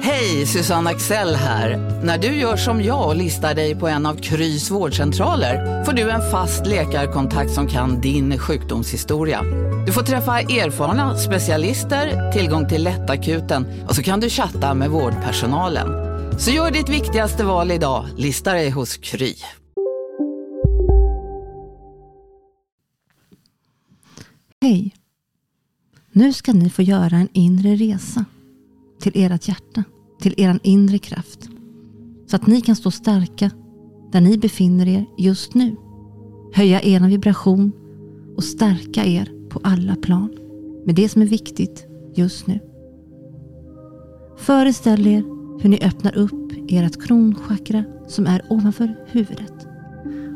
Hej, Susanne Axel här. När du gör som jag och listar dig på en av Krys vårdcentraler får du en fast läkarkontakt som kan din sjukdomshistoria. Du får träffa erfarna specialister, tillgång till lättakuten och så kan du chatta med vårdpersonalen. Så gör ditt viktigaste val idag, lista dig hos Kry. Hej, nu ska ni få göra en inre resa. Till ert hjärta, till er inre kraft. Så att ni kan stå starka där ni befinner er just nu. Höja er vibration och stärka er på alla plan. Med det som är viktigt just nu. Föreställ er hur ni öppnar upp ert kronchakra som är ovanför huvudet.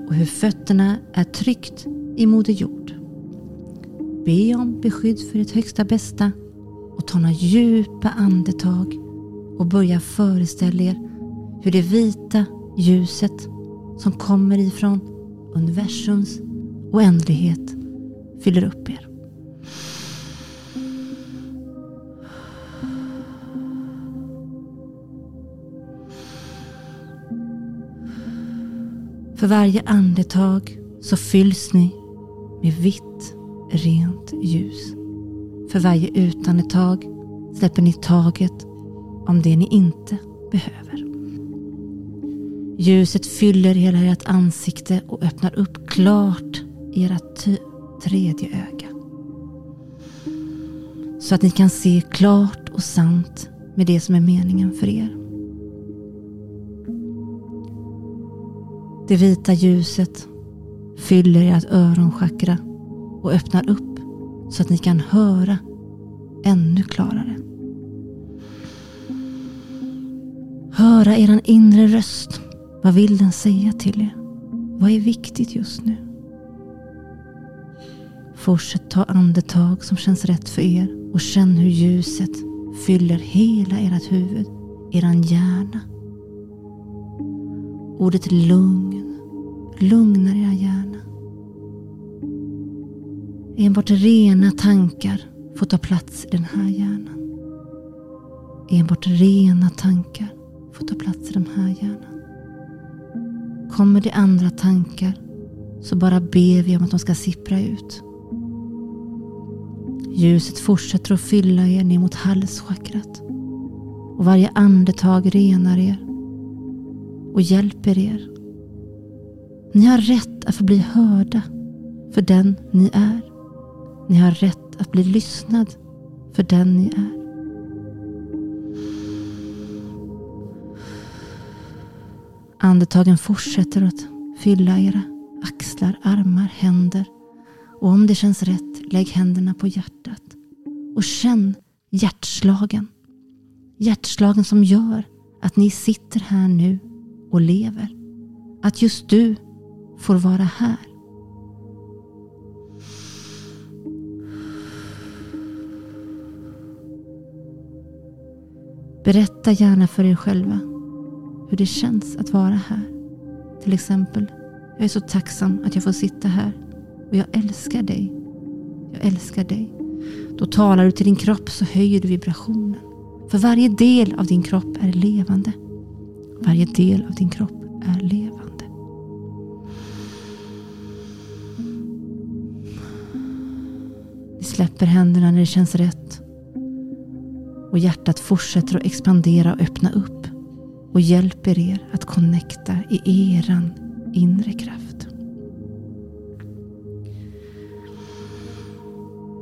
Och hur fötterna är tryckt i moder jord. Be om beskydd för ert högsta bästa. Och ta några djupa andetag och börja föreställa er hur det vita ljuset som kommer ifrån universums oändlighet fyller upp er. För varje andetag så fylls ni med vitt, rent ljus. För varje utanetag släpper ni taget om det ni inte behöver. Ljuset fyller hela ert ansikte och öppnar upp klart era tredje öga. Så att ni kan se klart och sant med det som är meningen för er. Det vita ljuset fyller ert öronchakra och öppnar upp. Så att ni kan höra ännu klarare. Höra eran inre röst. Vad vill den säga till er? Vad är viktigt just nu? Fortsätt ta andetag som känns rätt för er. Och känn hur ljuset fyller hela ert huvud. Eran hjärna. Ordet lugn. Lugnar era hjärna. Enbart rena tankar får ta plats i den här hjärnan. Enbart rena tankar får ta plats i den här hjärnan. Kommer det andra tankar så bara ber vi om att de ska sippra ut. Ljuset fortsätter att fylla er ner mot halschakrat. Och varje andetag renar er och hjälper er. Ni har rätt att få bli hörda för den ni är. Ni har rätt att bli lyssnad för den ni är. Andetagen fortsätter att fylla era axlar, armar, händer. Och om det känns rätt, lägg händerna på hjärtat. Och känn hjärtslagen. Hjärtslagen som gör att ni sitter här nu och lever. Att just du får vara här. Berätta gärna för er själva hur det känns att vara här. Till exempel, jag är så tacksam att jag får sitta här. Och jag älskar dig. Jag älskar dig. Då talar du till din kropp så höjer du vibrationen. För varje del av din kropp är levande. Varje del av din kropp är levande. Ni släpper händerna när det känns rätt. Och hjärtat fortsätter att expandera och öppna upp. Och hjälper er att connecta i eran inre kraft.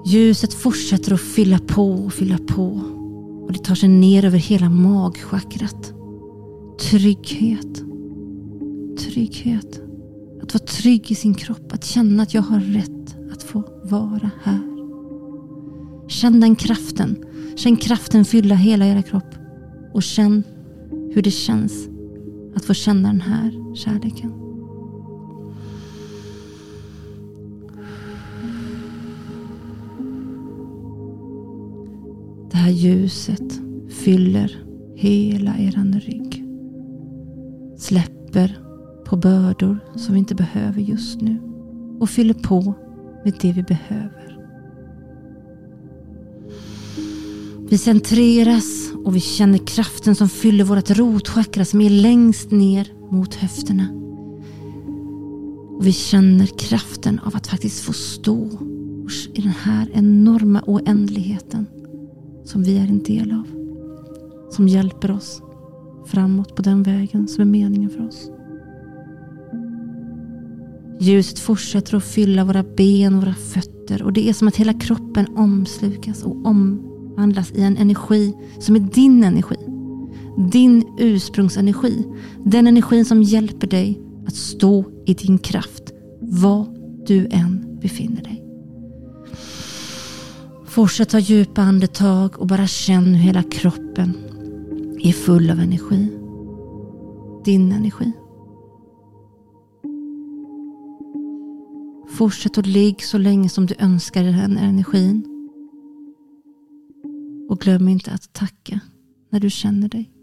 Ljuset fortsätter att fylla på och fylla på. Och det tar sig ner över hela magchakrat. Trygghet. Trygghet. Att vara trygg i sin kropp. Att känna att jag har rätt att få vara här. Känn den kraften. Känn kraften fylla hela era kropp. Och känn hur det känns att få känna den här kärleken. Det här ljuset fyller hela er rygg. Släpper på bördor som vi inte behöver just nu. Och fyller på med det vi behöver. Vi centreras och vi känner kraften som fyller vårt rotchakra som är längst ner mot höfterna. Och vi känner kraften av att faktiskt få stå i den här enorma oändligheten som vi är en del av. Som hjälper oss framåt på den vägen som är meningen för oss. Ljuset fortsätter att fylla våra ben, våra fötter. Och det är som att hela kroppen omslukas och omvandlas i en energi som är din energi. Din ursprungsenergi. Den energin som hjälper dig att stå i din kraft. Var du än befinner dig. Fortsätt ta djupa andetag och bara känn hur hela kroppen är full av energi. Din energi. Fortsätt att ligga så länge som du önskar den här energin. Och glöm inte att tacka när du känner dig.